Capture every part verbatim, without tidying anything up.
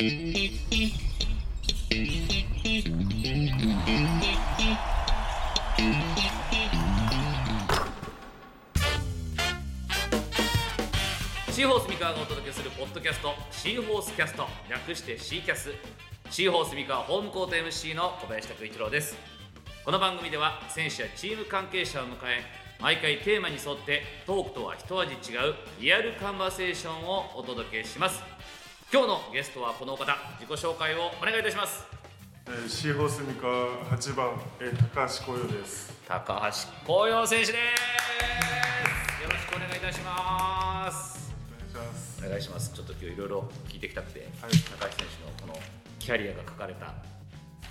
シーホース三河がお届けするポッドキャスト、シーホースキャスト、略してシーキャス。シーホース三河ホームコート エムシー の小林拓一郎です。この番組では選手やチーム関係者を迎え、毎回テーマに沿ってトークとは一味違うリアルカンバセーションをお届けします。今日のゲストはこの方、自己紹介をお願いいたします。えー、シーホース三河はちばん、えー、高橋光陽です。高橋光陽選手です。よろしくお願いいたします。お願いします。お願いします。ちょっと今日いろいろ聞いてきたくて、はい、高橋選手のこのキャリアが書かれた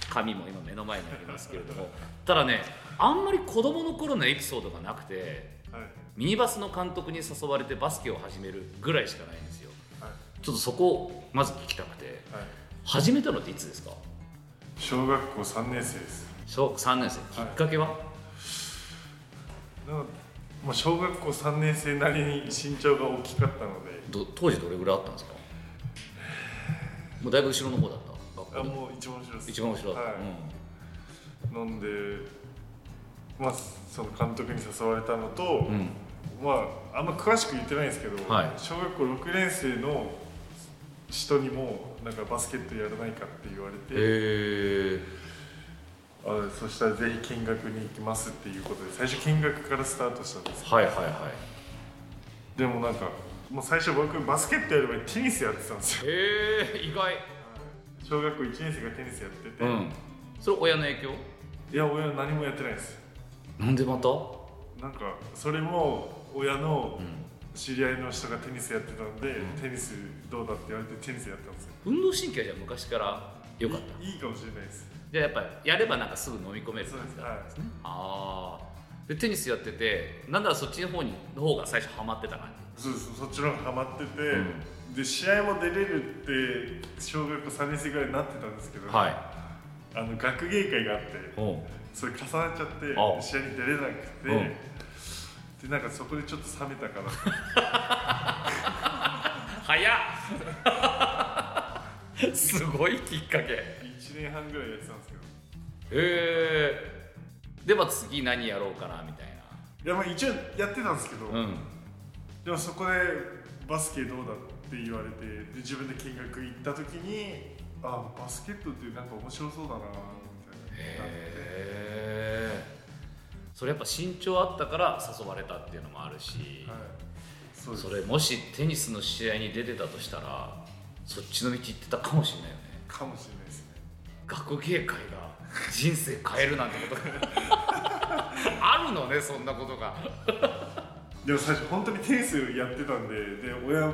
紙も今目の前にありますけれどもただね、あんまり子供の頃のエピソードがなくて、はい、ミニバスの監督に誘われてバスケを始めるぐらいしかないんですよ。はい、ちょっとそこをまず聞きたくて、はい、始めたのっていつですか？小学校さんねん生です。小学校さんねん生、きっかけは？はい、なんかまあ、小学校さんねん生なりに身長が大きかったので。ど当時どれぐらいあったんですか？もうだいぶ後ろの方だった。あ、もう一番後ろです。一番後ろだった、はい。うん、なんで、まあ、その監督に誘われたのと、うん、まあ、あんま詳しく言ってないんですけど、はい、小学校ろくねん生の人にもなんかバスケットやらないかって言われて、えー、あ、そしたらぜひ見学に行きますっていうことで、最初見学からスタートしたんですけど、はいはいはい。でもなんか、もう最初僕バスケットやる前にテニスやってたんですよ。えー、意外。小学校いちねん生がテニスやってて、うん、それ親の影響？いや、親何もやってないです。なんでまた？なんかそれも親の知り合いの人がテニスやってたんで、うん、テニスどうだって言われてテニスやったんですよ。運動神経はじゃあ昔から良かった？いい、いいかもしれないです。じゃあやっぱりやればなんかすぐ飲み込める感じだったんですね。ああ、でテニスやってて、なんだらそっちの方にの方が最初ハマってた感じ？そうです、そっちの方がハマってて、うん、で試合も出れるって小学校さんねん生ぐらいになってたんですけど、はい、あの学芸会があって、それ重なっちゃって試合に出れなくて、でなんかそこでちょっと冷めたかな早っすごいきっかけ。いちねんはんぐらいやってたんですけど。えー、でまた次何やろうかなみたいな。いや、まあ一応やってたんですけど、うん、でもそこでバスケどうだって言われて、で自分で見学行った時に、あ、バスケットってなんか面白そうだなみたいな。へー、それやっぱ身長あったから誘われたっていうのもあるし、はい、そうです。それもしテニスの試合に出てたとしたら、そっちの道行ってたかもしれないよね。かもしれないですね。学芸会が人生変えるなんてことがあるのね、そんなことがでも最初本当にテニスやってたんで、で親がも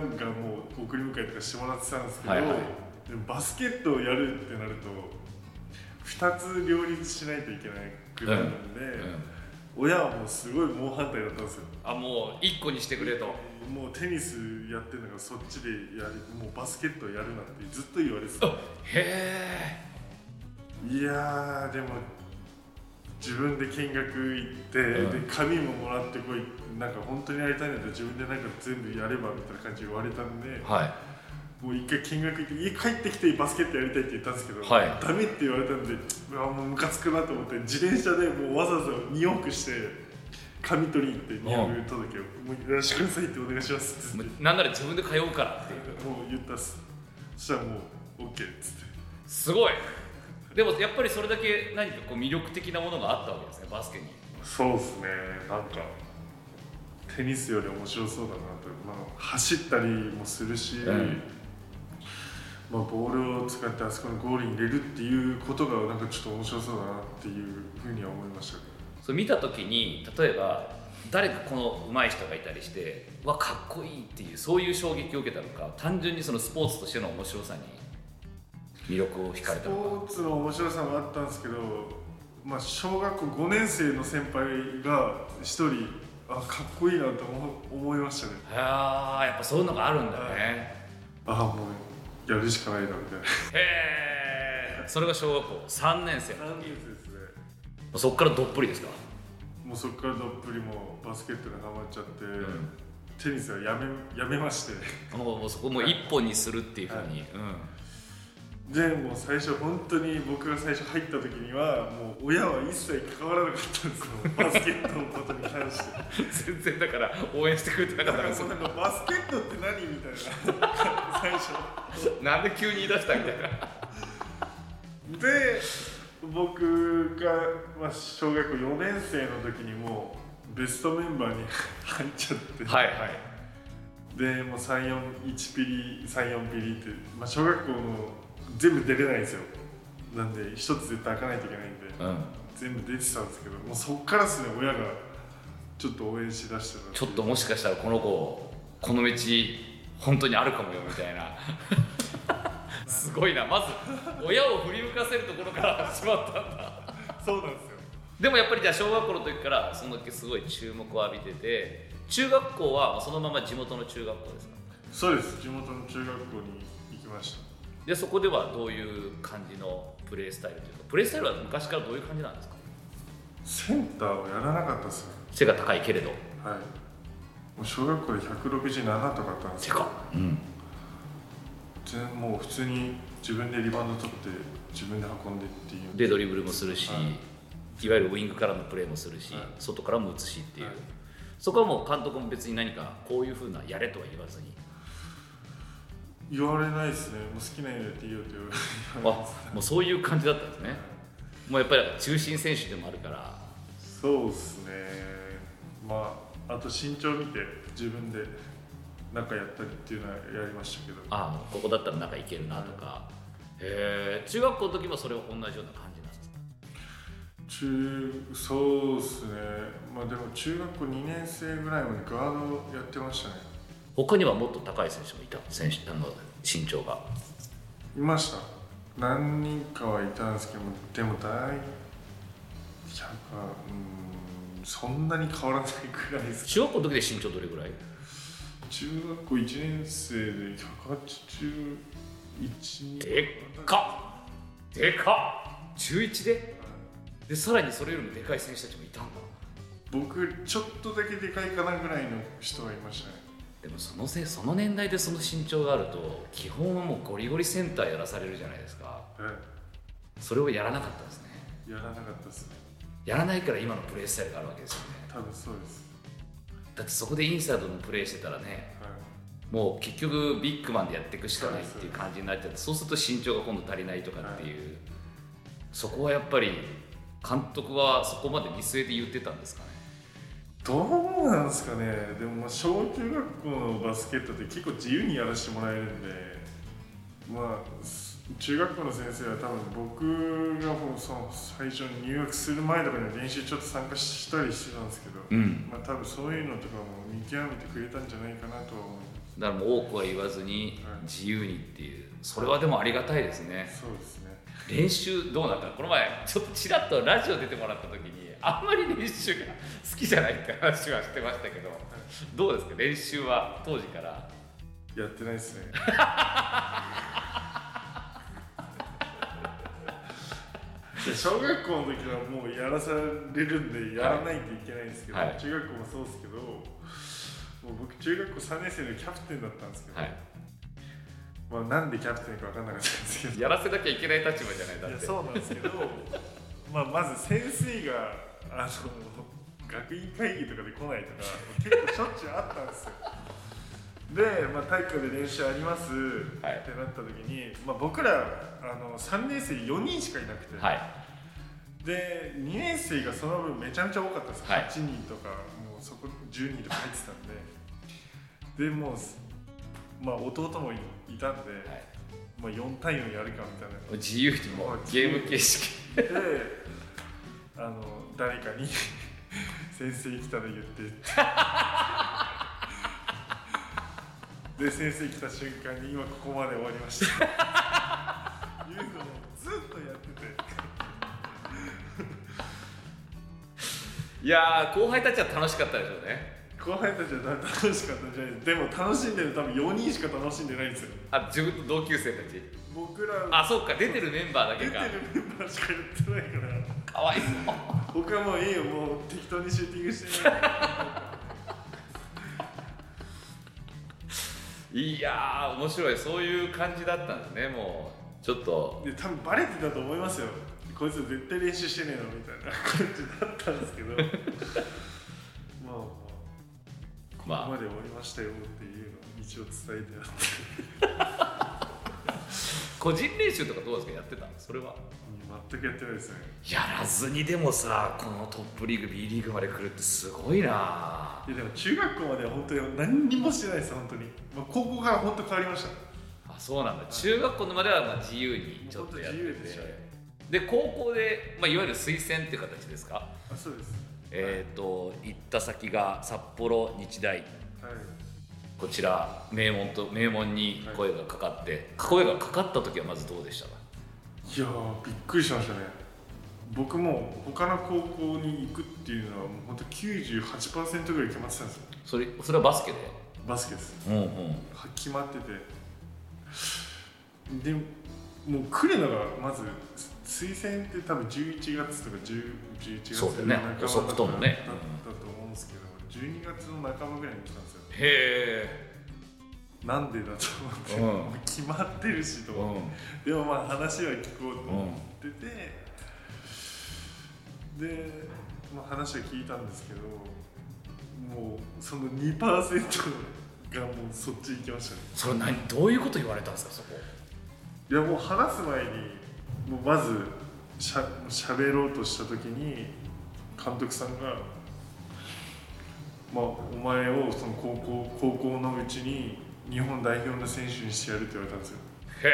う送り迎えとかしてもらってたんですけど、はいはい、でもバスケットをやるってなるとふたつ両立しないといけないくらいなんで、うんうん、親はもうすごい猛反対だったんですよ。あ、もういっこにしてくれと。もうテニスやってるのがそっちでやる、もうバスケットやるなんてずっと言われてた。へー。いやー、でも自分で見学行って、うん、で紙ももらってこい、なんか本当にやりたいんだったら自分でなんか全部やればみたいな感じで言われたんで、はい、もう一回見学行って家帰ってきてバスケットやりたいって言ったんですけど、はい、ダメって言われたんで、あ、もうムカつくなと思って自転車でもうわざわざに往復して紙取りに行ってに往届けを、うん、もうよろしくくださいってお願いしますって、なんなら自分で通うからってもう言ったっす。そしたらもう OK っつって。すごい。でもやっぱりそれだけ何かこう魅力的なものがあったわけですね、バスケに。そうですね、なんかテニスより面白そうだなと、まあ、走ったりもするし、うん、まあ、ボールを使ってあそこのゴールに入れるっていうことがなんかちょっと面白そうだなっていうふうには思いましたけど。それ見た時に、例えば誰かこの上手い人がいたりして、わ、かっこいいっていうそういう衝撃を受けたのか、単純にそのスポーツとしての面白さに魅力を惹かれたのか。スポーツの面白さもあったんですけど、まあ、小学校ごねん生の先輩がひとり、あ、かっこいいなと思いましたね。ああ、やっぱそういうのがあるんだよね。ああ、もうやるしかないなみたいな。へえ。それが小学校さんねん生。さんねん生ですね。そっからどっぷりですか？もうそっからどっぷりもうバスケットにハマっちゃって、うん、テニスはやめ、やめまして。もうそこもう一本にするっていうふうに。はい、うん、でもう最初本当に僕が最初入った時にはもう親は一切関わらなかったんですよバスケットのことに関して全然だから応援してくれてなかったんですよなんかバスケットって何みたいな最初なんで急に言い出したみたいなで僕が、まあ、小学校よねん生の時にもうベストメンバーに入っちゃってはいはいでもうさん、よん、いちピリ、さん、よんピリって、まあ、小学校の全部出れないんですよなんで一つ絶対開かないといけないんで、うん、全部出てたんですけどもうそっからですね親がちょっと応援しだしたちょっともしかしたらこの子この道本当にあるかもよみたいなすごいなまず親を振り向かせるところから始まったんだそうなんですよでもやっぱりじゃあ小学校の時からその時すごい注目を浴びてて中学校はそのまま地元の中学校ですか？そうです。地元の中学校に行きました。で、そこではどういう感じのプレースタイルというか、プレースタイルは昔からどういう感じなんですか？センターをやらなかったですよ。背が高いけれど。はい。もう小学校でひゃくろくじゅうななとかあったんですよ。背か。うん。もう普通に自分でリバウンド取って自分で運んでっていう。でドリブルもするし、はい、いわゆるウイングからのプレーもするし、はい、外からも打つしっていう。はいそこはもう監督も別に何かこういう風なやれとは言わずに言われないですね。もう好きなやっていいよって言われないです。あ、もうそういう感じだったんですね。もうやっぱり中心選手でもあるから。そうですね。まああと身長見て自分で中やったりっていうのはやりましたけど。あ、ここだったら中いけるなとか。はい、へえ。中学校の時もそれは同じような感じ。中そうですね、まあ、でも中学校にねん生ぐらいまでガードやってましたね。他にはもっと高い選手もいた選手あの身長がいました。何人かはいたんですけどでも大体うんそんなに変わらないくらいです。中学校の時で身長どれぐらい？中学校いちねん生でひゃくはちじゅういち。でっかでかっ中いちでで、さらにそれよりもでかい選手たちもいたんだ。僕、ちょっとだけでかいかなぐらいの人はいましたね。でもそのせ、その年代でその身長があると基本はもうゴリゴリセンターやらされるじゃないですか。えそれをやらなかったですね。やらなかったですね。やらないから今のプレースタイルがあるわけですよね。多分そうです。だってそこでインサイドのプレーしてたらね、はい、もう結局ビッグマンでやっていくしかないっていう感じになっちゃって、そうすると身長が今度足りないとかっていう、はい、そこはやっぱり監督はそこまで見据えて言ってたんですかね。どうなんですかね。でも小中学校のバスケットって結構自由にやらせてもらえるんで、まあ中学校の先生は多分僕がもうその最初に入学する前とかに練習ちょっと参加したりしてたんですけど、うん、まあ多分そういうのとかも見極めてくれたんじゃないかなとは思います。だからもう多くは言わずに自由にっていう、はい、それはでもありがたいですね。そうですね。練習どうなった？この前ちょっとちらっとラジオ出てもらった時にあんまり練習が好きじゃないって話はしてましたけど、どうですか？練習は当時からやってないですね小学校の時はもうやらされるんでやらないといけないんですけど、はい、中学校もそうですけど、もう僕中学校さんねん生のキャプテンだったんですけど、はい、まあ、なんでキャプテンか分かんなかったんですけどやらせなきゃいけない立場じゃないだって。いやそうなんですけどまあまず先生があの学院会議とかで来ないとか結構しょっちゅうあったんですよで、まあ、体育で練習ありますってなった時に、はい、まあ、僕らあのさんねん生よにんしかいなくて、はい、でにねん生がその分めちゃめちゃ多かったんですよ、はい、はちにんとかもうそこじゅうにんとか入ってたんででもうまあ、弟もいたんで、はい、まあ、よん対よんやるかみたいな、自由にもうゲーム形式であの誰かに先生来たら言ってってで先生来た瞬間に今ここまで終わりましたいうのをずっとやってていやー後輩たちは楽しかったでしょうね。後輩たちは楽しかったじゃないです。でも楽しんでる多分よにんしか楽しんでないんですよ。あ、自分と同級生たち。僕ら。あ、そうか、出てるメンバーだけか。出てるメンバーしかやってないから。かわいそう。僕はもういいよ、もう適当にシューティングしてない。いやー面白い、そういう感じだったんですね。もうちょっとで多分バレてたと思いますよ、こいつ絶対練習してねえのみたいな感じだったんですけどまあまあここまで終わりましたよっていうのを一応伝えてあって個人練習とかどうですか、やってた？それは全くやってないですね。やらずにでもさ、このトップリーグ B リーグまで来るってすごいな。いやでも中学校までは本当に何にもしてないです本当に、まあ、高校から本当変わりました。あ、そうなんだ。中学校まではまあ自由にちょっとやってて、で高校で、まあ、いわゆる推薦っていう形ですか？あ、そうです、えーとはい、行った先が札幌日大、はい、こちら名門と名門に声がかかって、はい、声がかかった時はまずどうでしたか？いやーびっくりしましたね。僕も他の高校に行くっていうのはもうほんと きゅうじゅうはちパーセント ぐらい決まってたんですよ。それ、それはバスケで？バスケです、うんうん、決まってて、でもう来るのがまず推薦って多分じゅういちがつとかじゅういちがつの半ばだったと思うんですけど、じゅうにがつの半ばぐらいに来たんですよ。へー、なんでだと思って、うん、決まってるしと思って、うん、でもまあ話は聞こうと思ってて、うん、で、まあ、話は聞いたんですけど、もうその にパーセント がもうそっち行きましたね。それ何、どういうこと言われたんですかそこ？いやもう話す前に、もうまずしゃ、しゃべろうとした時に監督さんが、まあ、お前をその高校、高校のうちに日本代表の選手にしてやるって言われたんですよ。へ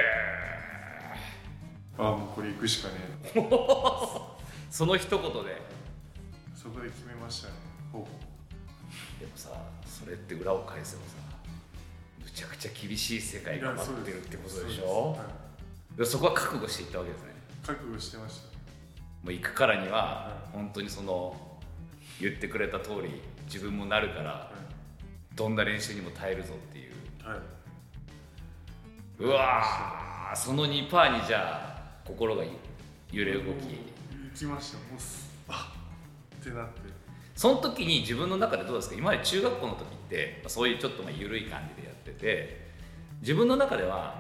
ー、ああもうこれ行くしかねえその一言でそこで決めましたね。ほう。でもさ、それって裏を返せばさ、むちゃくちゃ厳しい世界が待ってるってことでしょ。 そ, でそこは覚悟していったわけですね。覚悟してました。もう行くからには、はい、本当にその言ってくれた通り自分もなるから、はい、どんな練習にも耐えるぞっていう。はい、うわー、その にパーセント にじゃあ心が揺れ動き行きました。もうあってなって、その時に自分の中でどうですか？今まで中学校の時ってそういうちょっとまあ緩い感じでやってて、自分の中では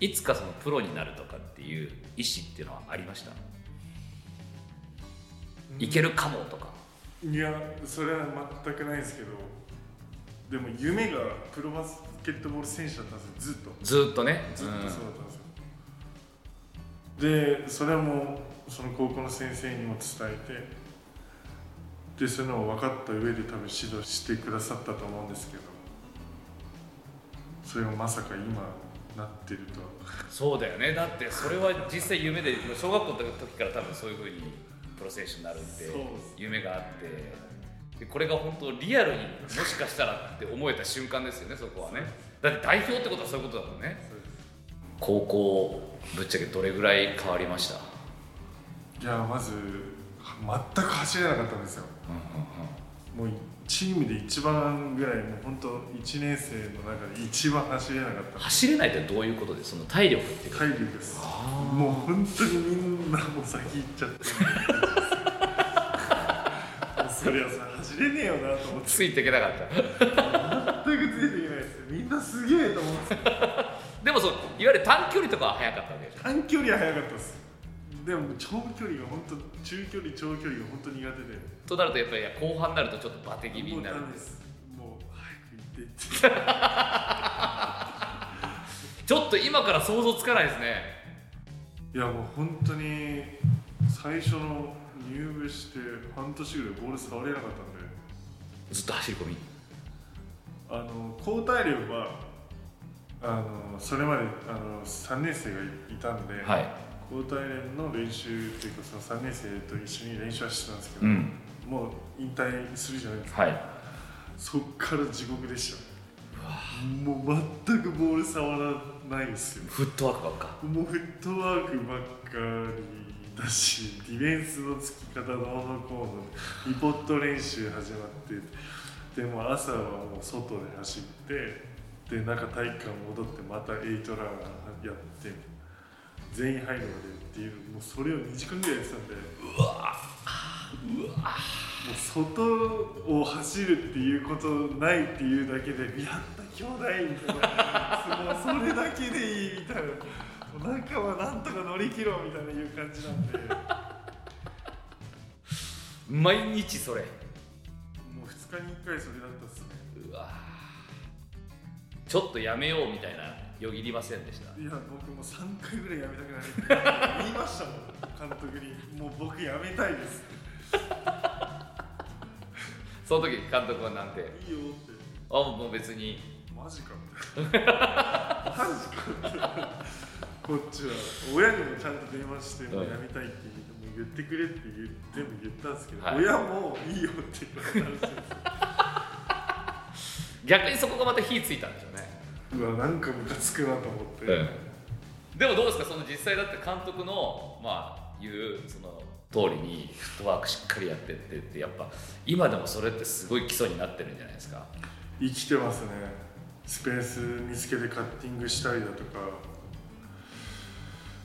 いつかそのプロになるとかっていう意思っていうのはありました？いけるかもとか。いや、それは全くないですけど、でも夢がプロバスバスケットボール選手だったんですよ、ずっとずっとね、ずっとそうだったんですよ、うん、で、それもその高校の先生にも伝えて、で、そういうのを分かった上で多分指導してくださったと思うんですけど、それがまさか今なってるとは。そうだよね、だってそれは実際夢で、小学校の時から多分そういう風にプロ選手になるって夢があって、でこれが本当リアルにもしかしたらって思えた瞬間ですよね、そこはね。だって代表ってことはそういうことだもんね。そうです。高校、ぶっちゃけどれぐらい変わりました？いや、まず全く走れなかったんですよ、うんうんうん、もうチームで一番ぐらい、もう本当いちねん生の中で一番走れなかった。走れないってどういうことです？その体力ってこと？体力です。あ、もう本当にみんなもう先行っちゃってそれはさ、走れねえよなと思ってついていけなかった全くついていけないです。みんなすげえと思ってでもそう、いわゆる短距離とかは速かったわけでしょ？短距離は速かったです。でも長距離が本当、中距離長距離が本当苦手で、となるとやっぱり後半になるとちょっとバテ気味になる。もうダメです、もう早く行ってってちょっと今から想像つかないですね。いやもう本当に最初の入部して半年ぐらいボール触れなかったんで、ずっと走り込み。あの交代量はあのそれまであのさんねん生がいたんで、はい、交代連の練習というかそのさんねん生と一緒に練習はしてたんですけど、うん、もう引退するじゃないですか、はい、そっから地獄でした。うわ、もう全くボール触らないんですよ。フットワークばっか、もうフットワークばっかりだし、ディフェンスのつき方のこうのリポット練習始まって、でも朝はもう外で走って、で中体育館戻ってまたはちランやって、全員入るまでっていう、もうそれをにじかんぐらいやってたんで、うわー、うわー、もう外を走るっていうことないっていうだけで、やった兄弟みたいな、もうそれだけでいいみたいな。中はなんとか乗り切ろうみたいないう感じなんで毎日それもうふつかにいっかいそれだったっすね。うわちょっとやめようみたいなよぎりませんでした？いや僕もうさんかいぐらいやめたくないって言いましたもん監督に、もう僕やめたいですその時監督はなんていいよって、あ、もう別にマジかみたいなマジかみたいなこっちは親にもちゃんと電話してもうやめたいって言ってくれって言全部言ったんですけど、はい、親もいいよって言われたんですよ逆にそこがまた火ついたんでしょうね。うわなんかムカつくなと思って、うん、でもどうですか、その実際だって監督のまあ言うその通りにフットワークしっかりやってってってやっぱ今でもそれってすごい基礎になってるんじゃないですか。生きてますね。スペース見つけてカッティングしたりだとか、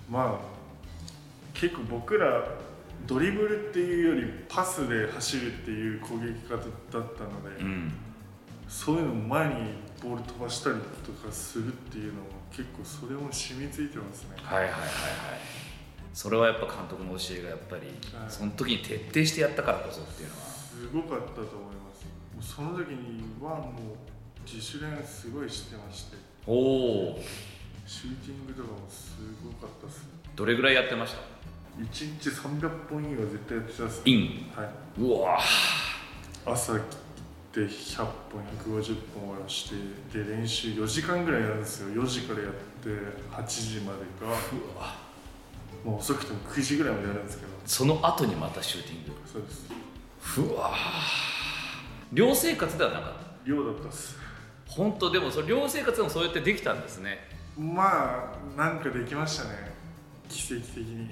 まあ結構僕らドリブルっていうよりパスで走るっていう攻撃方だったので、うん、そういうのを前にボール飛ばしたりとかするっていうのも結構それも染みついてますね。はいはいはいはい。それはやっぱ監督の教えがやっぱり、はい、その時に徹底してやったからこそっていうのはすごかったと思います。その時にはもう自主練すごいしてまして、おーシューティングとかもすごかったっすね。どれぐらいやってました？いちにちさんびゃっぽんインは絶対やってたっすね。イン、はい、うわ朝行ってひゃっぽんひゃくごじゅっぽん終わらして、で練習よじかんぐらいやるんですよ。よじからやってはちじまでが、うわもう遅くてもくじぐらいまでやるんですけど、その後にまたシューティング。そうです。うわ寮生活ではなかった？寮だったっす。本当？でもそ寮生活でもそうやってできたんですね。まあなんかできましたね、奇跡的に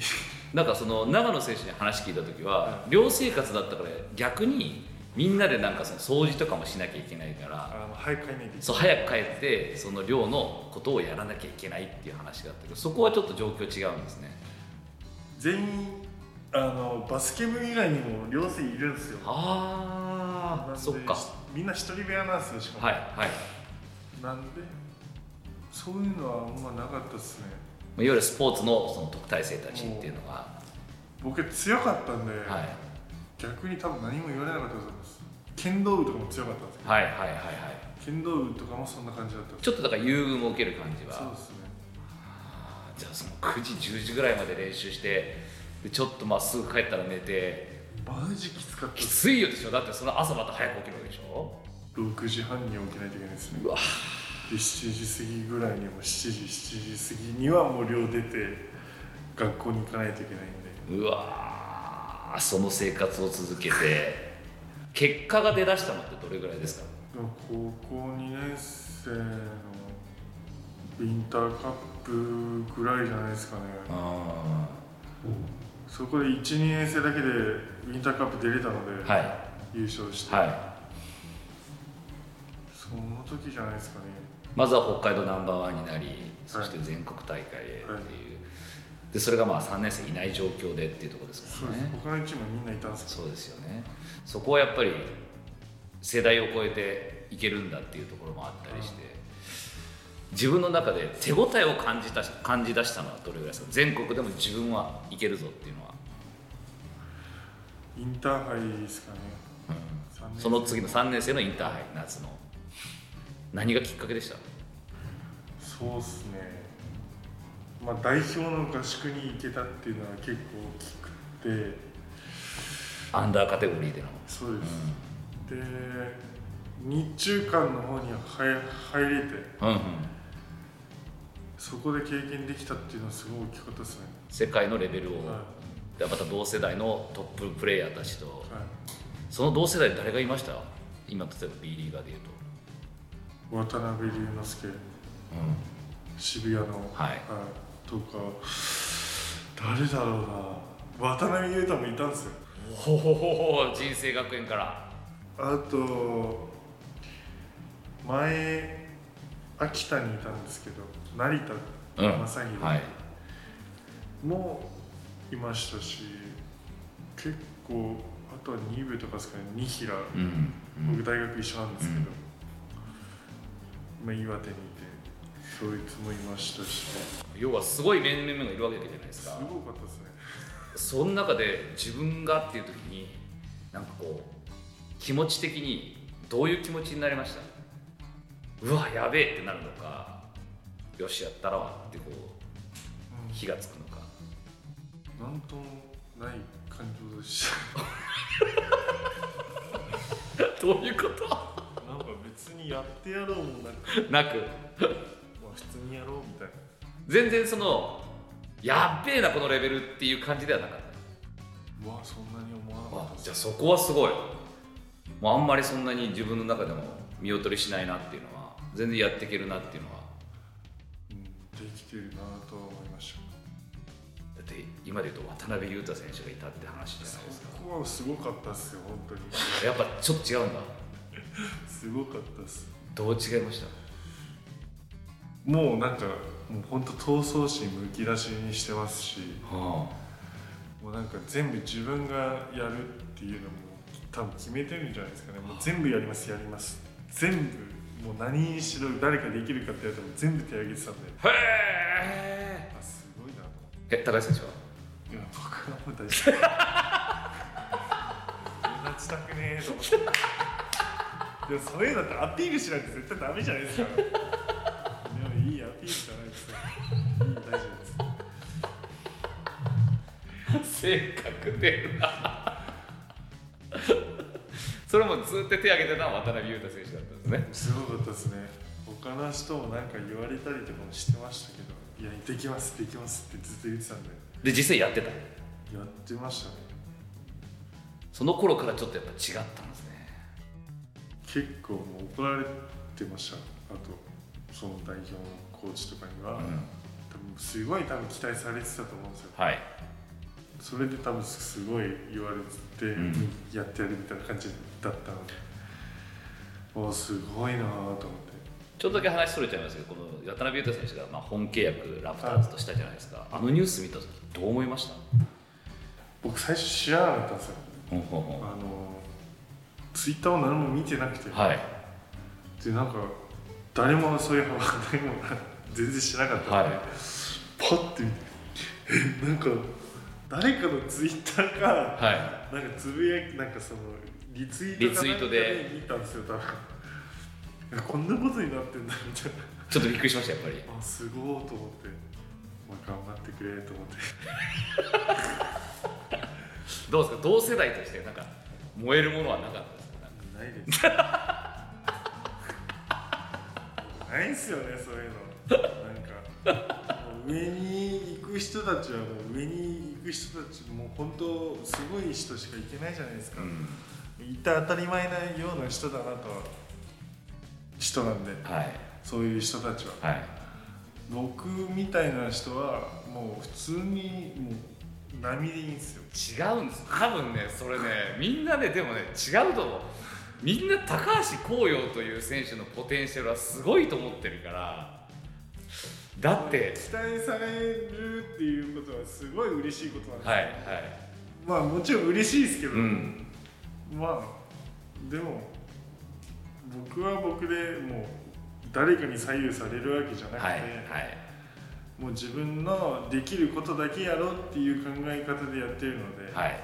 なんかその長野選手に話聞いた時は、うん、寮生活だったから逆にみんなでなんかその掃除とかもしなきゃいけないから、あ早く帰って、そう早く帰ってその寮のことをやらなきゃいけないっていう話があったけど、そこはちょっと状況違うんですね。全員あのバスケ部以外にも寮生いるんですよ。ああそっか。みんな一人部屋なんですよ、しかも。はいはい。なんでそういうのはあんまなかったですね。いわゆるスポーツ の, その特待生たちっていうのが僕強かったんで、はい、逆に多分何も言われなかったと思います。剣道部とかも強かったんですけど、はいはいはいはい、剣道部とかもそんな感じだった。ちょっとだから優遇も受ける感じは。そうですね。あじゃあそのくじじゅうじぐらいまで練習して、でちょっとまっすぐ帰ったら寝て。マジきつかった。きついよでしょ。だってその朝また早く起きるわけでしょ。ろくじはんに起きないといけないですね。うわでしちじ過ぎぐらいにもしちじしちじ過ぎにはもう寮出て学校に行かないといけないんで。うわーその生活を続けて結果が出だしたのってどれぐらいですか？高校にねん生のインターカップぐらいじゃないですかね。あそこでいち、にねん生だけでインターカップ出れたので、はい、優勝して、はい、その時じゃないですかね。まずは北海道ナンバーワンになり、そして全国大会へっていう、はいはい、でそれがまあさんねん生いない状況でっていうところですもんね。そうです。他のチームはみんないたんですけど。そうですよね。そこはやっぱり世代を超えていけるんだっていうところもあったりして、はい、自分の中で手応えを感じた感じ出したのはどれぐらいですか？全国でも自分はいけるぞっていうのは。インターハイですかね、うん、その次のさんねん生のインターハイ夏の。何がきっかけでした？そうですね、まあ、代表の合宿に行けたっていうのは結構大きくて、アンダーカテゴリーでの。そうです、うん、で日中間の方には 入, 入れて、うんうん、そこで経験できたっていうのはすごい大きかったですね。世界のレベルを、はい、でまた同世代のトッププレイヤーたちと、はい、その同世代誰がいました？今例えば B リーガーでいうと渡辺龍之介、うん、渋谷の、はいはい、とか誰だろうな、渡辺裕太もいたんですよ。ほほほほ、人生学園から。あと前秋田にいたんですけど成田正弘、うんはい、もいましたし、結構あとはに部とかですかね、二平、うん、僕大学一緒なんですけど、うんまあ、岩手にいてそういうつもりましたし、要はすごい面々がいるわけじゃないですか。すごかったですね。その中で自分がっていう時になんかこう気持ち的にどういう気持ちになりました？うわやべえってなるのか、よしやったらわってこう火がつくのか、うん、なんともない感情でしたどういうこと？なんか別にやってやろうもなくなくまあ普通にやろうみたいな、全然そのやっべえなこのレベルっていう感じではなかった。うわそんなに思わなかった。じゃあそこはすごい、もうあんまりそんなに自分の中でも見劣りしないなっていうのは、全然やっていけるなっていうのは、うん、できてるなとは思いました。だって今でいうと渡辺裕太選手がいたって話じゃないですか。そこはすごかったっすよ本当にやっぱちょっと違うんだすごかったっす。どう違いました？もうなんかもう本当闘争心むき出しにしてますし、はあ、もうなんか全部自分がやるっていうのも多分決めてるんじゃないですかね。もう全部やりますやります全部、もう何にしろ誰かできるかってやったら全部手挙げてたんで、へーあすごいなと。え高橋選手は？いや僕はもう大丈夫目立ちたくねえと思ってでもそういうのってアピールしないと絶対ダメじゃないですかでもいいアピールじゃないですかいい大丈夫です性格出るなそれもずっと手挙げてたのは渡辺裕太選手だったんですね。すごかったですね。他の人もなんか言われたりとかもしてましたけど、いやできますできますってずっと言ってたんで。で実際やってた？やってましたね。その頃からちょっとやっぱ違ったんですね。結構もう怒られてました。あとその代表のコーチとかには、うん、多分すごい多分期待されてたと思うんですよ。はい。それで多分すごい言われて、うん、やってやるみたいな感じだったので、おーすごいなと思って。ちょっとだけ話それちゃいますけど、この渡辺裕太選手がまあ本契約ラプターズとしたじゃないですか。 あ, あのニュース見た時どう思いました？僕最初知らなかったんですよ。ほうほうほう、あのツイッターを何も見てなくて、はい、でなんか誰もそういう話題も全然しなかったので、はい、パッて見てえなんか誰かのツイッターか、はい、なんかつぶやき、なんかそのリツイートかなんかで見たんですよ、多分こんなことになってんだみたいな。ちょっとびっくりしました、やっぱりあ、すごいと思って、まあ、頑張ってくれと思ってどうですか、同世代としてなんか燃えるものはなかったですか？なんかないですないですよね、そういうのなんか上に行く人たちはもう上に行く人たちもう本当すごい人しか行けないじゃないですか、うん、行った当たり前なような人だなと人なんで、はい、そういう人たちは、はい、僕みたいな人はもう普通にもう波でいいんですよ。違うんです多分ね、それねみんなねでもね違うと思う。みんな高橋光陽という選手のポテンシャルはすごいと思ってるから、だって期待されるっていうことはすごい嬉しいことなんですよ、はいはい、まあもちろん嬉しいですけど、うん、まあでも僕は僕でもう誰かに左右されるわけじゃなくて、はいはい、もう自分のできることだけやろうっていう考え方でやってるので、はい、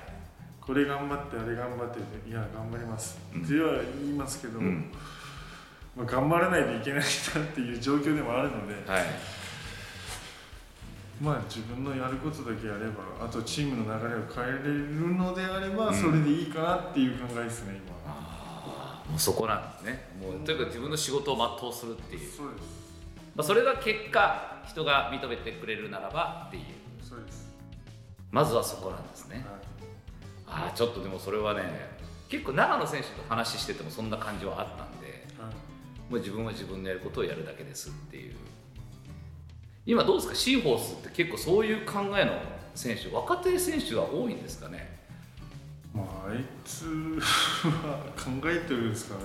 これ頑張ってあれ頑張っていや頑張ります、うん、っては言いますけど、うん、まあ、頑張らないといけないなっていう状況でもあるので、はい、まあ、自分のやることだけやれば、あとチームの流れを変えれるのであれば、うん、それでいいかなっていう考えですね今。あもうそこなんですね。もうとにかく自分の仕事を全うするっていう。そうです、まあ、それが結果人が認めてくれるならばっていう。そうです、まずはそこなんですね、はい、あちょっとでもそれはね結構長野選手と話しててもそんな感じはあったんで、はい、もう自分は自分のやることをやるだけですっていう。今どうですか、シーホースって結構そういう考えの選手、若手選手が多いんですかね。まああいつは考えてるんですかね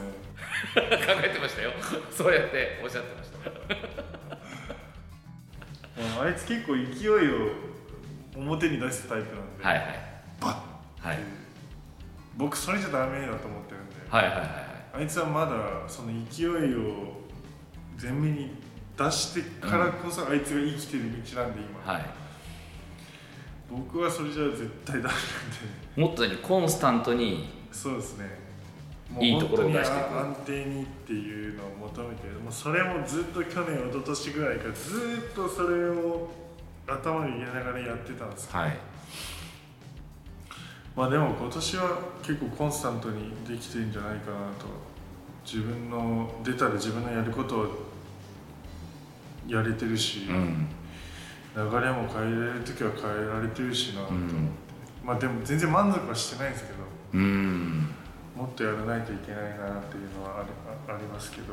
考えてましたよそうやっておっしゃってましたあ, あいつ結構勢いを表に出すタイプなんで、はいはい、バッて、はい、僕それじゃダメだと思ってるんで、はいはいはい、あいつはまだその勢いを前面に出してからこそあいつが生きてる道なんで今、はい、僕はそれじゃ絶対ダメなんで、もっと何コンスタントに、そうですね、もういいところを出していく、安定にっていうのを求めて、もうそれもずっと去年一昨年ぐらいからずっとそれを頭に入れながらやってたんですけど、はい、まあでも今年は結構コンスタントにできてるんじゃないかなと、自分の出たら自分のやることをやれてるし、うん、流れも変えられるときは変えられてるしなと思って、うん、まあでも全然満足はしてないんですけど、うん、もっとやらないといけないなっていうのはあ り, ありますけど、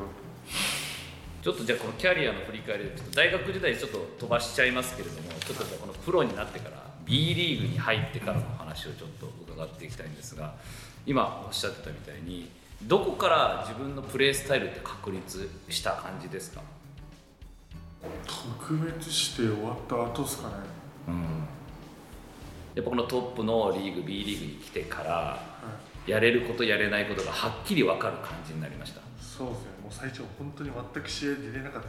ちょっとじゃあこのキャリアの振り返りでちょっと大学時代ちょっと飛ばしちゃいますけれども、ちょっとじゃあこのプロになってから B リーグに入ってからの話をちょっと伺っていきたいんですが、今おっしゃってたみたいにどこから自分のプレースタイルって確立した感じですか？特別して終わった後ですかね、うん、やっぱこのトップのリーグ B リーグに来てから、はい、やれることやれないことがはっきり分かる感じになりました。そうですね、もう最初本当に全く試合出れなかったので、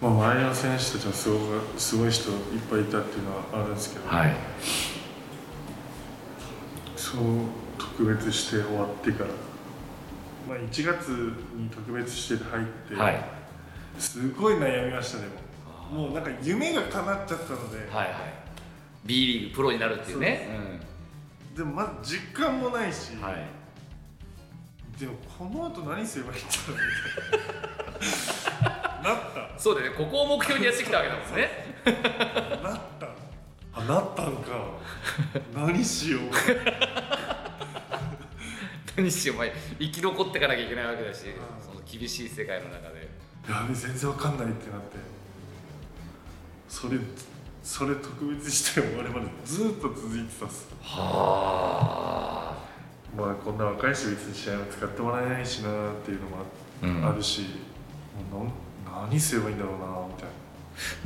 まあ、周りの選手たちはすごくすごい人いっぱいいたっていうのはあるんですけど、はい、そう特別して終わってから、まあ、いちがつに特別して入って、はい、すごい悩みましたね。もうなんか夢が叶っちゃったので、はいはい、B リーグプロになるっていうね、う で,、うん、でもまず実感もないし、はい、でもこの後何すればいいんだろうみたいななった。そうだね、ここを目標にやってきたわけだもんね。なった。あ、なったんか。何しよう。何しよう、まあ、生き残っていかなきゃいけないわけだし、その厳しい世界の中でやべ全然わかんないってなって、それそれ特別して終わるまでずっと続いてたっす。はあ、まあこんな若いし別に試合も使ってもらえないしなーっていうのもあるし、うん、もう何すればいいんだろうなーみたい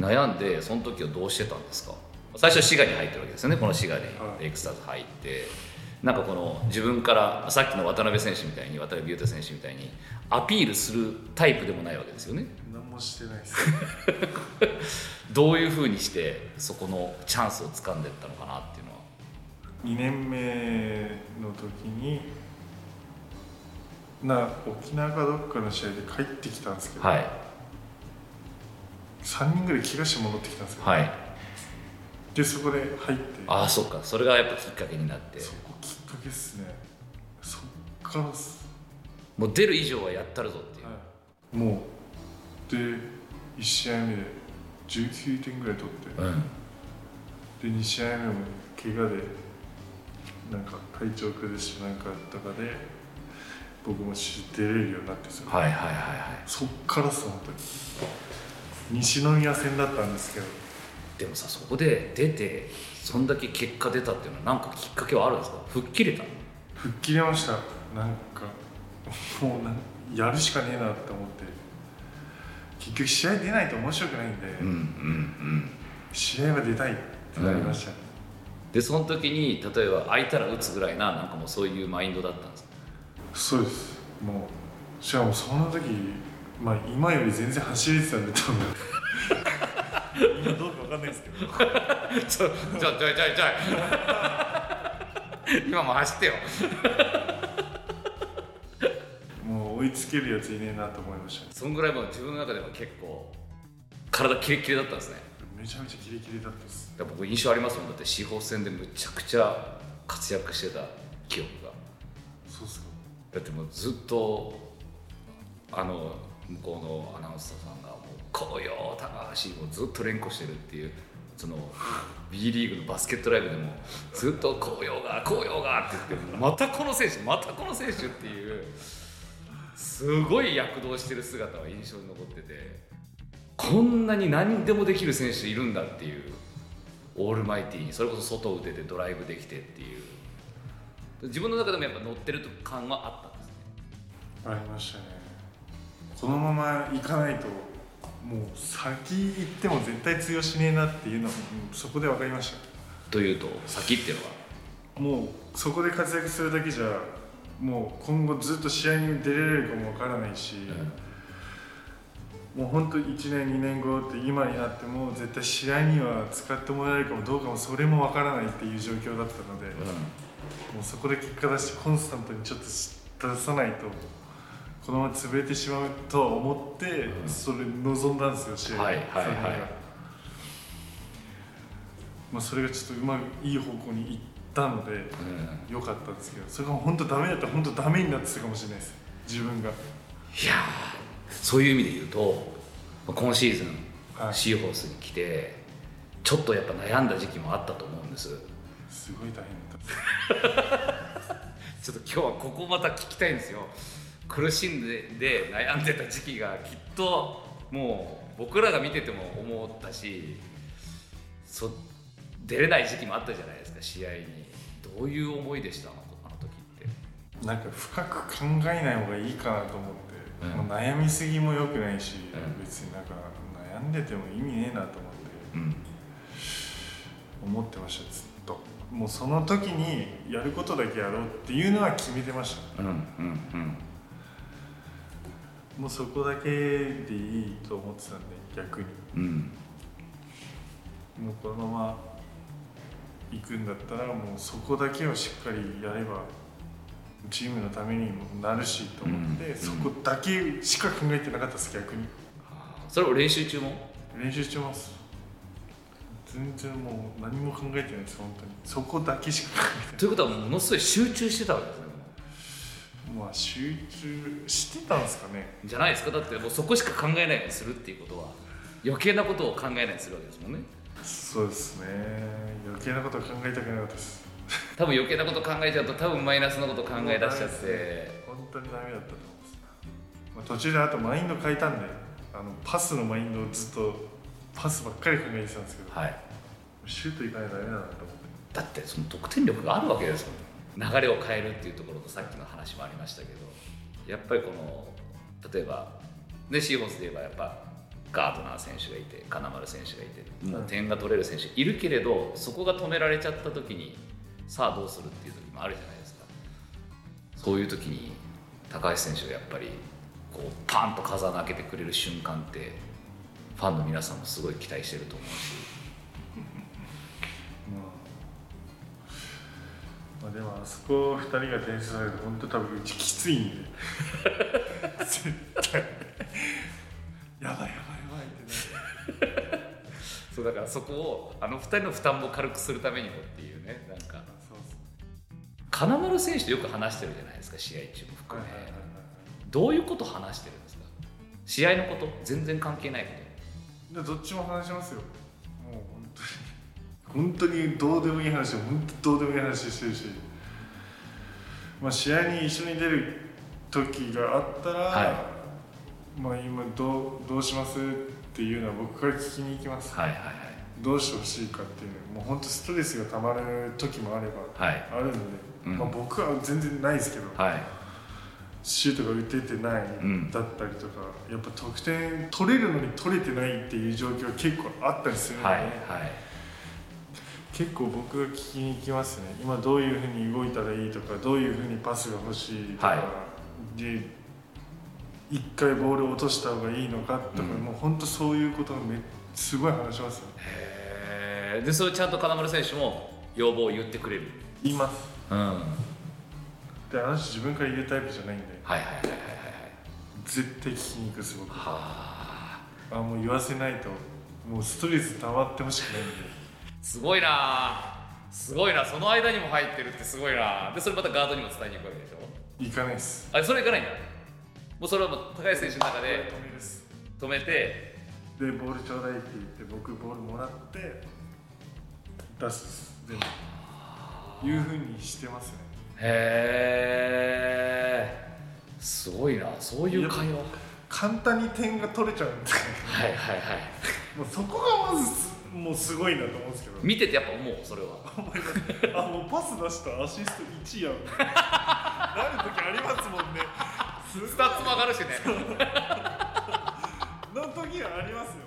な。悩んでその時はどうしてたんですか？最初滋賀に入ってるわけですよね。この滋賀にエクスターズ入って。なんかこの自分からさっきの渡辺選手みたいに渡辺雄太選手みたいにアピールするタイプでもないわけですよね。何もしてないですどういうふうにしてそこのチャンスを掴んでいったのかなっていうのは、にねんめの時にな沖縄かどっかの試合で帰ってきたんですけど、はい、さんにんぐらい怪我して戻ってきたんですけど、はい、でそこで入って、ああ、そっか、それがやっぱきっかけになって、きっかけっすね。そっからっす。もう出る以上はやったるぞっていう、はい、もうでいち試合目でじゅうきゅうてんぐらい取って、うん、でに試合目も怪我でなんか体調崩してなんかとかで僕も出れるようになってそ、はいはいはいはい、そっからっす。本当に西宮戦だったんですけど、でもさ、そこで出てそんだけ結果出たっていうのは何かきっかけはあるんですか？吹っ切れた？吹っ切れました。なんかもうなんやるしかねえなって思って、結局試合出ないと面白くないんで、うんうんうん、試合は出たいってなりました、うん、でその時に例えば空いたら打つぐらいな、なんかもうそういうマインドだったんですか？そうです。もうしかもその時、まあ、今より全然走れてたんで多分今どうか分かんないですけどちょ、ちょ、ちょいちょいちょい今も走ってよもう追いつけるやついねえなと思いました、ね、そんぐらいも自分の中では結構体キレキレだったんですね。めちゃめちゃキレキレだったです。だ僕印象ありますもん。だって四方戦でむちゃくちゃ活躍してた記憶が。そうっすか。だってもうずっとあの向こうのアナウンサーさんがこうよ高橋をずっと連呼してるっていう、その B リーグのバスケットライブでもずっとこうよがこうよがって言って、またこの選手またこの選手っていうすごい躍動してる姿は印象に残ってて、こんなに何でもできる選手いるんだっていう、オールマイティーにそれこそ外を出てドライブできてっていう、自分の中でもやっぱ乗ってる感はあったんですね。ありましたね。このままいかないともう先行っても絶対通用しねえなっていうのはそこで分かりました。というと先っていうのはもうそこで活躍するだけじゃもう今後ずっと試合に出れるかも分からないし、うん、もう本当いちねんにねんごって今になっても絶対試合には使ってもらえるかもどうかもそれもわからないっていう状況だったので、うん、もうそこで結果出してコンスタントにちょっと出さないとこのまま潰れてしまうとは思って、うん、それ望んだんですよ試合、はいはいはいまあ、それがちょっとうまくいい方向にいったので良、うん、かったんですけど、それが本当ダメだったら本当ダメになってたかもしれないです自分が。いやそういう意味で言うと今シーズン、はい、シーホースに来てちょっとやっぱ悩んだ時期もあったと思うんです。すごい大変だったちょっと今日はここまた聞きたいんですよ。苦しん で, で悩んでた時期がきっともう僕らが見てても思ったし、そ出れない時期もあったじゃないですか試合に。どういう思いでした？あの時ってなんか深く考えない方がいいかなと思って、うん、悩みすぎも良くないし、うん、別になんか悩んでても意味ねえなと思って、うん、思ってましたずっと。もうその時にやることだけやろうっていうのは決めてました、うんうんうん、もうそこだけでいいと思ってたんで逆に、うん、もうこのまま行くんだったらもうそこだけをしっかりやればチームのためにもなるしと思って、うん、そこだけしか考えてなかったです逆に。それを練習中も？練習中もです。全然もう何も考えてないです本当に。そこだけしか考えてない。ということはものすごい集中してたわけですね。まあ集中してたんですかね。じゃないですか。だってもうそこしか考えないようにするっていうことは余計なことを考えないようにするわけですもんね。そうですね。余計なことを考えたくなかったです。多分余計なこと考えちゃうと多分マイナスのこと考え出しちゃって、本当にダメだったと思うんです。途中であとマインド変えたんで、あのパスのマインドをずっとパスばっかり考えてたんですけど、はい、シュートいかないとダメだなと思って。だってその得点力があるわけですもん。流れを変えるっていうところとさっきの話もありましたけど、やっぱりこの例えばでシーホースで言えばやっぱガードナー選手がいて金丸選手がいて、もう点が取れる選手いるけれど、そこが止められちゃった時にさあどうするっていう時もあるじゃないですか。そういう時に高橋選手がやっぱりこうパンと風穴開けてくれる瞬間ってファンの皆さんもすごい期待してると思うし、まあ、でもあそこふたりが点数されると本当多分うちきついんで絶対やばいやばいやばいってなるそうだからそこをあのふたりの負担も軽くするためにもっていうね。なんか金丸選手とよく話してるじゃないですか試合中も含め、はいはいはいはい、どういうこと話してるんですか？試合のこと？全然関係ないこと？どっちも話しますよ。もう本当に本当にどうでもいい話を本当どうでもいい話してるし、まあ、試合に一緒に出る時があったら、はい、まあ今どう、どうしますっていうのは僕から聞きに行きます、はいはいはい、どうしてほしいかっていうのもう本当ストレスがたまる時もあれば、はい、あるので。まあ、僕は全然ないですけど、はい、シュートが打ててないだったりとか、うん、やっぱ得点取れるのに取れてないっていう状況が結構あったりするので、はいはい、結構僕が聞きに行きますね。今どういうふうに動いたらいいとか、どういうふうにパスが欲しいとか、はい、でいっかいボールを落とした方がいいのかとか、うん、もう本当そういうことをめすごい話しますね。へー。でそれちゃんと金丸選手も要望を言ってくれる？言います。うん、であの人自分から言うタイプじゃないんで、はいはいはいはいはい、絶対聞きに行くすごく。はあ、もう言わせないともうストレス溜まってほしくないんで。すごいなすごいな、その間にも入ってるってすごいな。でそれまたガードにも伝えに行くわけでしょ？行かないです。あ、それ行かないんだ。もうそれはもう高橋選手の中で止めです止めてでボールちょうだいって言って僕ボールもらって出す全部いう風にしてますね。へー、すごいな、そういう会話。簡単に点が取れちゃうんですはいはいはいもうそこがまずもうすごいなと思うんですけど、見ててやっぱ思うそれはあ、もうパス出したアシストいちやんなる時ありますもんね。スタッツも上がるしねの時はありますよ。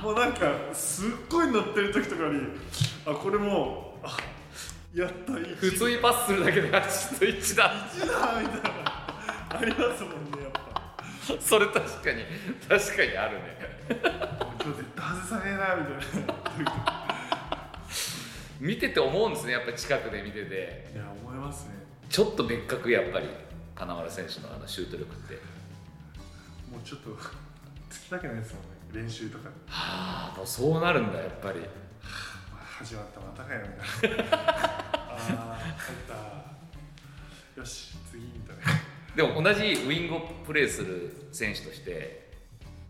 もうなんかすっごい乗ってる時とかにあ、これもうあやった普通にパスするだけでアシストいちだいちだみたいなありますもんねやっぱそれ確かに確かにあるね。今日絶対外さねえなみたいな見てて思うんですね、やっぱり近くで見てて。いや思いますね。ちょっと別格、やっぱり金丸選手のあのシュート力ってもうちょっとつきたくないですもんね、練習とか。はあ、もうそうなるんだやっぱり。はあ、始まった、またかよみたいな。あ入った、よし次みたいな。でも同じウイングをプレーする選手として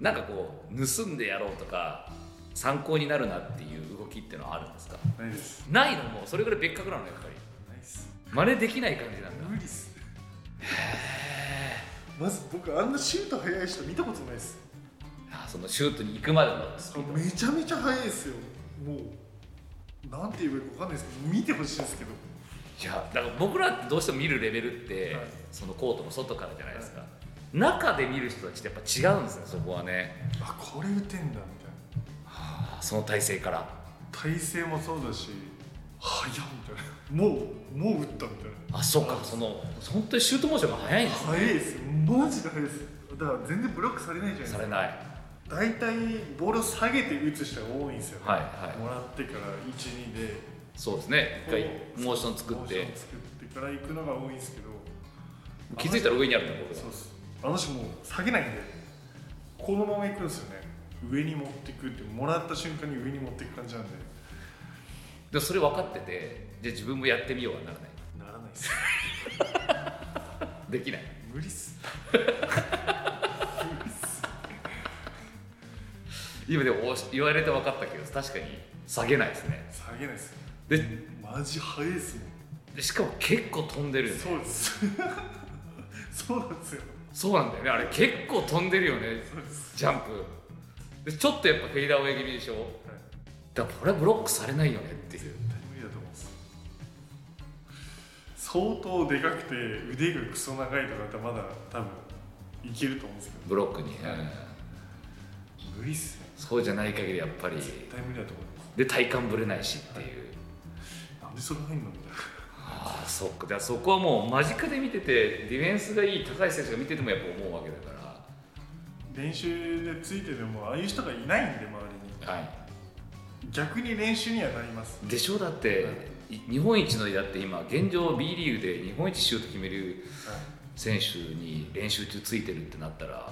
なんかこう盗んでやろうとか参考になるなっていう動きっていうのはあるんですか？ないです。ないのもそれぐらい別格なのやっぱり。ないです。真似できない感じなんだ。無理っす。へまず僕あんなシュート速い人見たことないです。あ、そのシュートに行くまでのスピードめちゃめちゃ速いですよ。もうなんて言えばいいか分かんないですけど見てほしいですけど。いやだから僕らってどうしても見るレベルって、はい、そのコートの外からじゃないですか、はい、中で見る人たちってやっぱ違うんですね、そこはね。あ、これ打てんだみたいな、はあ、その体勢から。体勢もそうだし、速いみたいな、もう、もう打ったみたいな。あ、そうか、その本当にシュートモーションが速いんですね。速いですよ、マジで速いです。だから全然ブロックされないじゃないですか。されない。大体ボールを下げて打つ人が多いんですよね、はいはい、もらってからいち、にで。そうですね、一回モーション作ってモーション作ってから行くのが多いんですけど、気づいたら上にあるんだ、僕は。そうです。あの人もう下げないんでこのまま行くんですよね。上に持っていくって、もらった瞬間に上に持っていく感じなんで。でもそれ分かってて、じゃあ自分もやってみようはならないならないですできない。無理っす無理っす今でも言われて分かったけど、確かに下げないですね。下げないですね。でマジ速いですもん。でしかも結構飛んでるよね。そうですそうなんですよ。そうなんだよね、あれ結構飛んでるよね。そうです。ジャンプでちょっとやっぱフェイダーウェイ気味でしょ、はい、だからこれはブロックされないよねっていう。絶対無理だと思います。相当でかくて腕がクソ長いとかだったらまだ多分いけると思うんですけど、ブロックに、はい、無理っすね。そうじゃない限りやっぱり絶対無理だと思います。で体幹ぶれないしっていう、はい、でそれ入んのみたいな。ああ、そっか。じゃあそこはもう間近で見てて、ディフェンスがいい高橋選手が見ててもやっぱ思うわけだから、練習でついててもああいう人がいないんで周りに、はい、逆に練習にはなりますでしょ。だって、はい、日本一のだって今現状 B リーグで日本一シュート決める選手に練習中ついてるってなったら、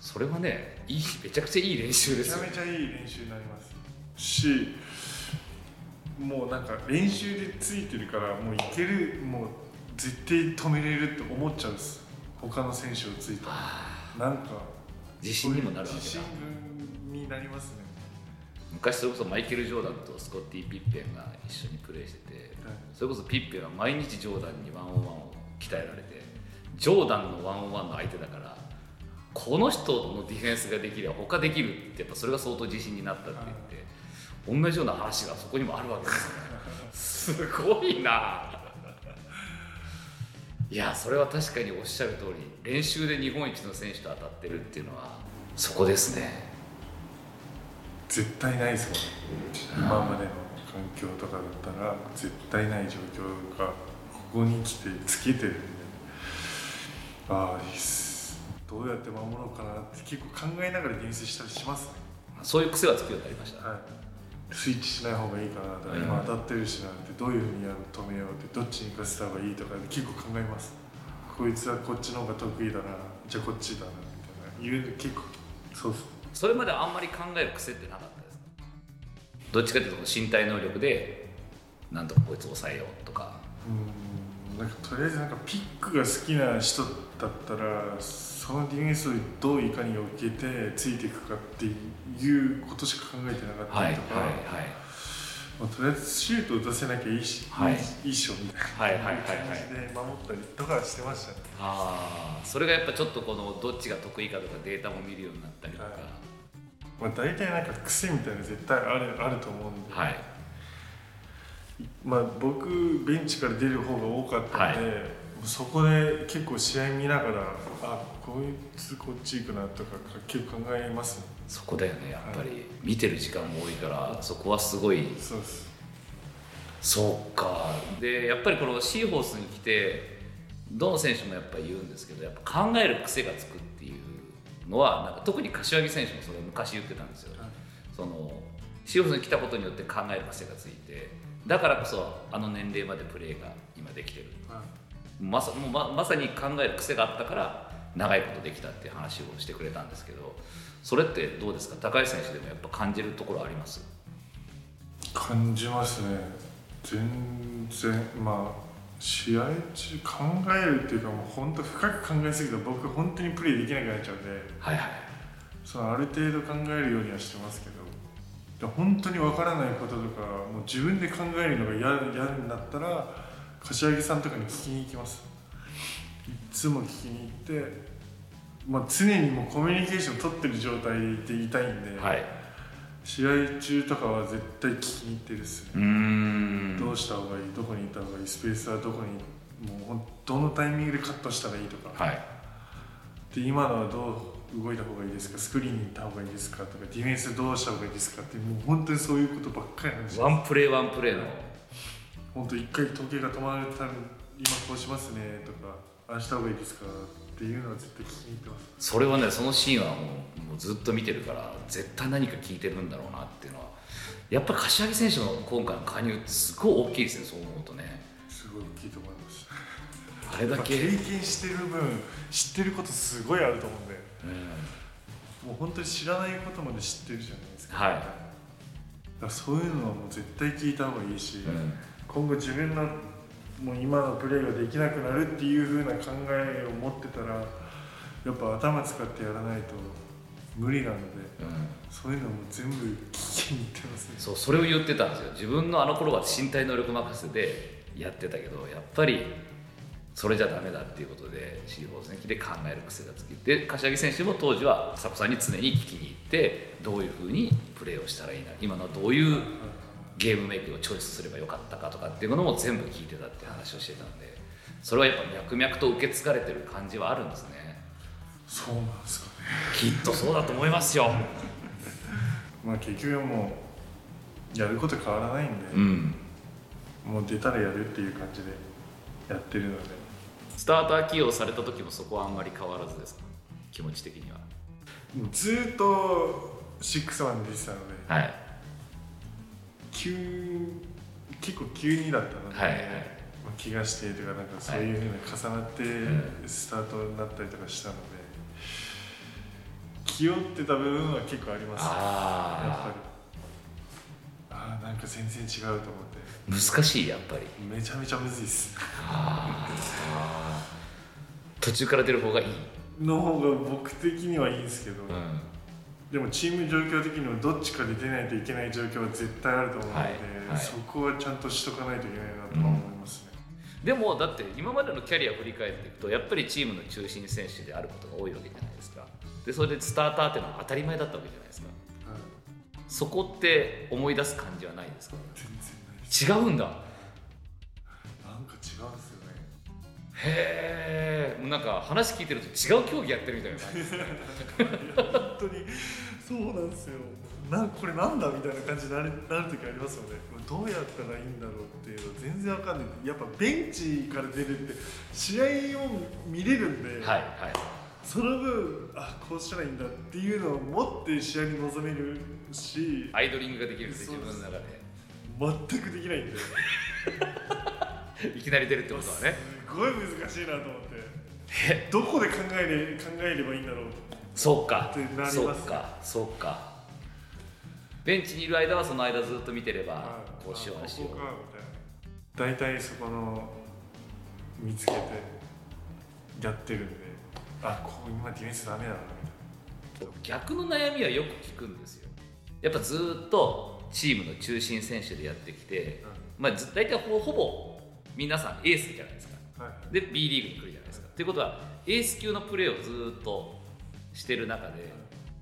それはね、いい、めちゃくちゃいい練習ですよ。めちゃめちゃいい練習になりますし、もうなんか練習でついてるからもういける、もう絶対止めれるって思っちゃうんです、他の選手をついたら。なんか自信にもなるわけだ。自信になりますね。昔それこそマイケル・ジョーダンとスコッティ・ピッペンが一緒にプレーしてて、はい、それこそピッペンは毎日ジョーダンにワンオンワンを鍛えられて、ジョーダンのワンオンワンの相手だから、この人のディフェンスができれば他できるって、やっぱそれが相当自信になったって言って、はい、同じような話がそこにもあるわけですねすごいないや、それは確かにおっしゃる通り、練習で日本一の選手と当たってるっていうのはそこですね。絶対ないですもんね、今までの環境とかだったら絶対ない状況がここに来てつけてるんで、ああいいっす、どうやって守ろうかなって結構考えながらディフェンスしたりしますね。そういう癖はつくようになりました、はい。スイッチしない方がいいかなとか、今当たってるしなって、どういうふうにやる止めようって、どっちに行かせた方がいいとか結構考えます。こいつはこっちの方が得意だな、じゃあこっちだなみたいな、結構そうです。それまであんまり考える癖ってなかったですか？どっちかっていうと身体能力でなんとかこいつ抑えようとか。うーん、なんかとりあえずなんかピックが好きな人だったらそのディフェンスをどういかに受けてついていくかっていうことしか考えてなかったりとか、はいはいはい、まあ、とりあえずシュートを打たせなきゃいいし、はい、いいっしょみたいな感じで守ったりとかしてましたね。ああ、それがやっぱちょっとこのどっちが得意かとかデータも見るようになったりとか、はい、まあ、大体なんか癖みたいな絶対ある、あると思うんで、はい、まあ、僕ベンチから出る方が多かったので、はい、そこで結構試合見ながら、あ、こいつこっち行くなとか結構考えますね。そこだよね、やっぱり、はい、見てる時間も多いからそこはすごい。そうです。そうか。でやっぱりこのシーホースに来てどの選手もやっぱり言うんですけど、やっぱ考える癖がつくっていうのはなんか特に柏木選手もそれ昔言ってたんですよ、はい、そのシーズンに来たことによって考える癖がついて、だからこそあの年齢までプレーが今できてる、はい、まさ、もうま、まさに考える癖があったから長いことできたっていう話をしてくれたんですけど、それってどうですか、高橋選手でもやっぱ感じるところあります？感じますね。全然、まあ試合中考えるっていうか、もう本当深く考えすぎたら僕本当にプレーできなくなっちゃうんで、はいはい、そのある程度考えるようにはしてますけど、本当に分からないこととかもう自分で考えるのが 嫌, 嫌になったら柏木さんとかに聞きに行きます。いつも聞きに行って、まあ、常にもうコミュニケーション取ってる状態で言いたいんで、はい、試合中とかは絶対聞きに行ってですね、うーん、どうした方がいい、どこにいた方がいい、スペースはどこに、もうどのタイミングでカットしたらいいとか、はい、で今のはどう動いた方がいいですか、スクリーンに行った方がいいですかとか、ディフェンスどうした方がいいですかって、もう本当にそういうことばっかりなんです。ワンプレーワンプレーの本当一回時計が止まれたら今こうしますねとか、ああした方がいいですかっていうのは絶対聞きに行ってます。それはね、そのシーンはもう、もうずっと見てるから絶対何か聞いてるんだろうなっていうのは、やっぱり柏木選手の今回の加入ってすごい大きいですね。そう思うとね、すごい大きいと思います。あれだけ経験してる分知ってることすごいあると思うんで、うん、もう本当に知らないことまで知ってるじゃないですか、はい、だからそういうのはもう絶対聞いた方がいいし、うん、今後自分のもう今のプレーができなくなるっていう風な考えを持ってたら、やっぱ頭使ってやらないと無理なので、うん、そういうのも全部聞きに行ってますね。そう、それを言ってたんですよ。自分のあの頃は身体能力任せでやってたけど、やっぱりそれじゃダメだっていうことで、シーフォー戦記で考える癖がつきで、柏木選手も当時はサポさんに常に聞きに行って、どういう風にプレーをしたらいいな、今のどういう、うん、ゲームメイクをチョイスすればよかったかとかっていうのも全部聞いてたって話をしてたんで、それはやっぱ脈々と受け継がれてる感じはあるんですね。そうなんですかね。きっとそうだと思いますよ。まあ結局はもうやること変わらないんで、うん、もう出たらやるっていう感じでやってるので。スターター起用された時もそこはあんまり変わらずですか、気持ち的には。もうずっとろくまで出てたので、はい、急結構急にだったので、はいはい、まあ、怪我してとかなんかそういう風に重なってスタートになったりとかしたので、気負ってた部分は結構ありますね。あやっぱりあなんか全然違うと思って難しい、やっぱりめちゃめちゃむずいです。ああ途中から出る方がいいの方が僕的にはいいんですけど、うん、でもチーム状況的にもどっちかで出ないといけない状況は絶対あると思うので、はいはい、そこはちゃんとしとかないといけないなとは思いますね、うん、でもだって今までのキャリアを振り返っていくとやっぱりチームの中心選手であることが多いわけじゃないですか。でそれでスターターっていうのは当たり前だったわけじゃないですか、はい、そこって思い出す感じはないですか？全然ないです。違うんだ。なんか違うんですよね。へー、なんか話聞いてると違う競技やってるみたいな感じですね。本当にそうなんですよ。なんこれなんだみたいな感じになる時ありますよね。どうやったらいいんだろうっていうの全然わかんない。やっぱベンチから出るって試合を見れるんで、はいはい、その分あこうしたらいいんだっていうのを持って試合に臨めるし、アイドリングができるんで自分の中で全くできないんでいきなり出るってことはね、すごい難しいなと思って、どこで考えれ、考えればいいんだろうそうかってなりますね。そうかそうか。ベンチにいる間はその間ずっと見てればこうしようしようみたいな、大体そこの見つけてやってるんで、あこう今ディフェンスダメだなみたいな。逆の悩みはよく聞くんですよ。やっぱずっとチームの中心選手でやってきて、うん、まあ大体ほぼほぼ皆さんエースじゃないですか。で B リーグに来るじゃないですか。ということはエース級のプレーをずっとしてる中で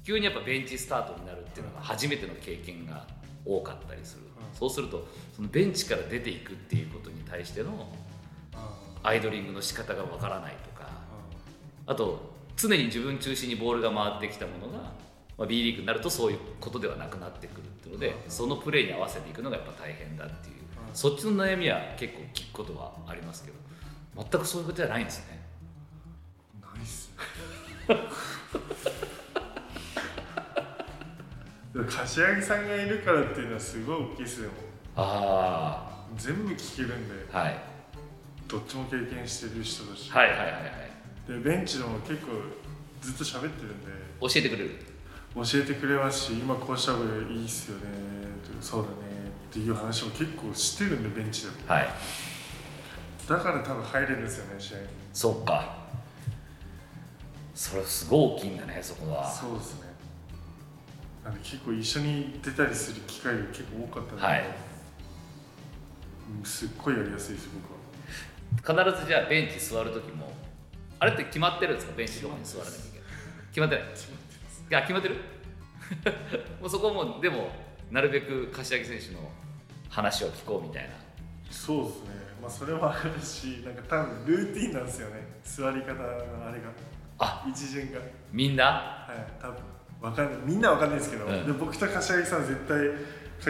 急にやっぱベンチスタートになるっていうのが初めての経験が多かったりする。そうするとそのベンチから出ていくっていうことに対してのアイドリングの仕方がわからないとか、あと常に自分中心にボールが回ってきたものが、まあ、B リーグになるとそういうことではなくなってくるっていうので、そのプレーに合わせていくのがやっぱ大変だっていう、そっちの悩みは結構聞くことはありますけど、全くそういうことじゃないんですね。ないっすね。柏木さんがいるからっていうのはすごい大きいですよ。ああ。全部聞けるんで、はい、どっちも経験してる人だし、はいはいはいはい。でベンチでも結構ずっと喋ってるんで、教えてくれる。教えてくれますし、今こうした方がいいっすよね、そうだねっていう話も結構してるんでベンチでも。はい。だから多分入れるんですよね試合に。そっか。それすごい大きいんだねそこは。そうですね。なんで結構一緒に出たりする機会が結構多かったので、はい、すっごいやりやすいです僕は。必ずじゃあベンチ座るときもあれって決まってるんですか、ベンチとかに座らなきゃいけない。決まってない。決まってます。いや決まってる？もうそこはもうでもなるべく柏木選手の話を聞こうみたいな。そうですね。まあそれはあるし、なんか多分ルーティンなんですよね。座り方のあれが。あ、一巡が。みんな？はい、多分。わかんない、みんなわかんないですけど、うん、で僕と柏木さんは絶対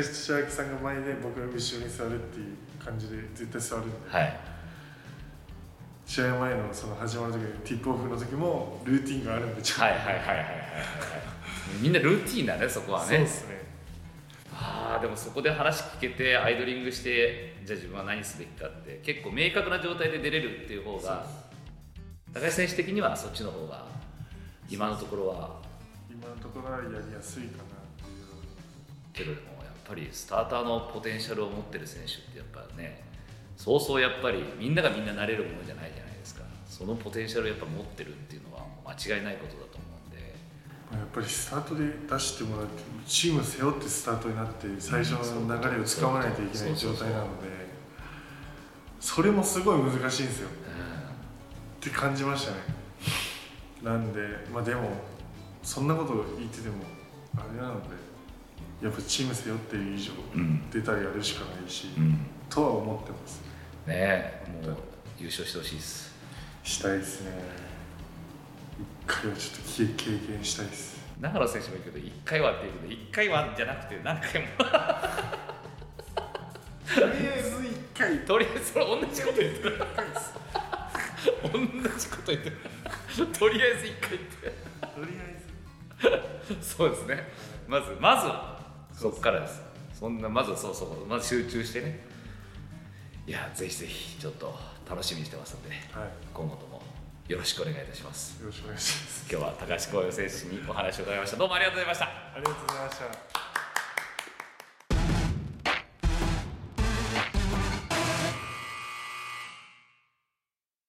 柏木さんが前で僕が後ろに座るっていう感じで絶対座るんで、はい、試合前 の, その始まる時のティップオフの時もルーティンがあるんでちょっと、はいはいはいはいはい、はい、みんなルーティンだねそこはね。そうですね。あーでもそこで話聞けてアイドリングしてじゃあ自分は何すべきかって結構明確な状態で出れるっていう方が高橋選手的にはそっちの方が今のところは今のところはやりやすいかなっていう。けどでもやっぱりスターターのポテンシャルを持ってる選手ってやっぱね、そうそうやっぱりみんながみんななれるものじゃないじゃないですか。そのポテンシャルをやっぱ持ってるっていうのは間違いないことだと思うんで。やっぱりスタートで出してもらってチームを背負ってスタートになって最初の流れをつかまないといけない状態なので、それもすごい難しいんですよ、うん、って感じましたね。なんでまあでもそんなこと言っててもあれなので、やっぱチーム背負っている以上、うん、出たりやるしかないし、うん、とは思ってますね。えもう優勝してほしいです。したいですね。一回はちょっと経験したいです。長野選手も言うけど一回はっていうけど一回はじゃなくて何回もとりあえず一回とりあえずそれ同じこと言ってる同じこと言ってるとりあえず一回ってとりあえずそうですね。まずまずはそこからです。そんなまずはそうそうまず集中してね。いやぜひぜひちょっと楽しみにしてますので、はい、今後ともよろしくお願いいたします。よろしくお願いします。今日は高橋光陽選手にお話を伺いました。どうもありがとうございました。ありがとうございました。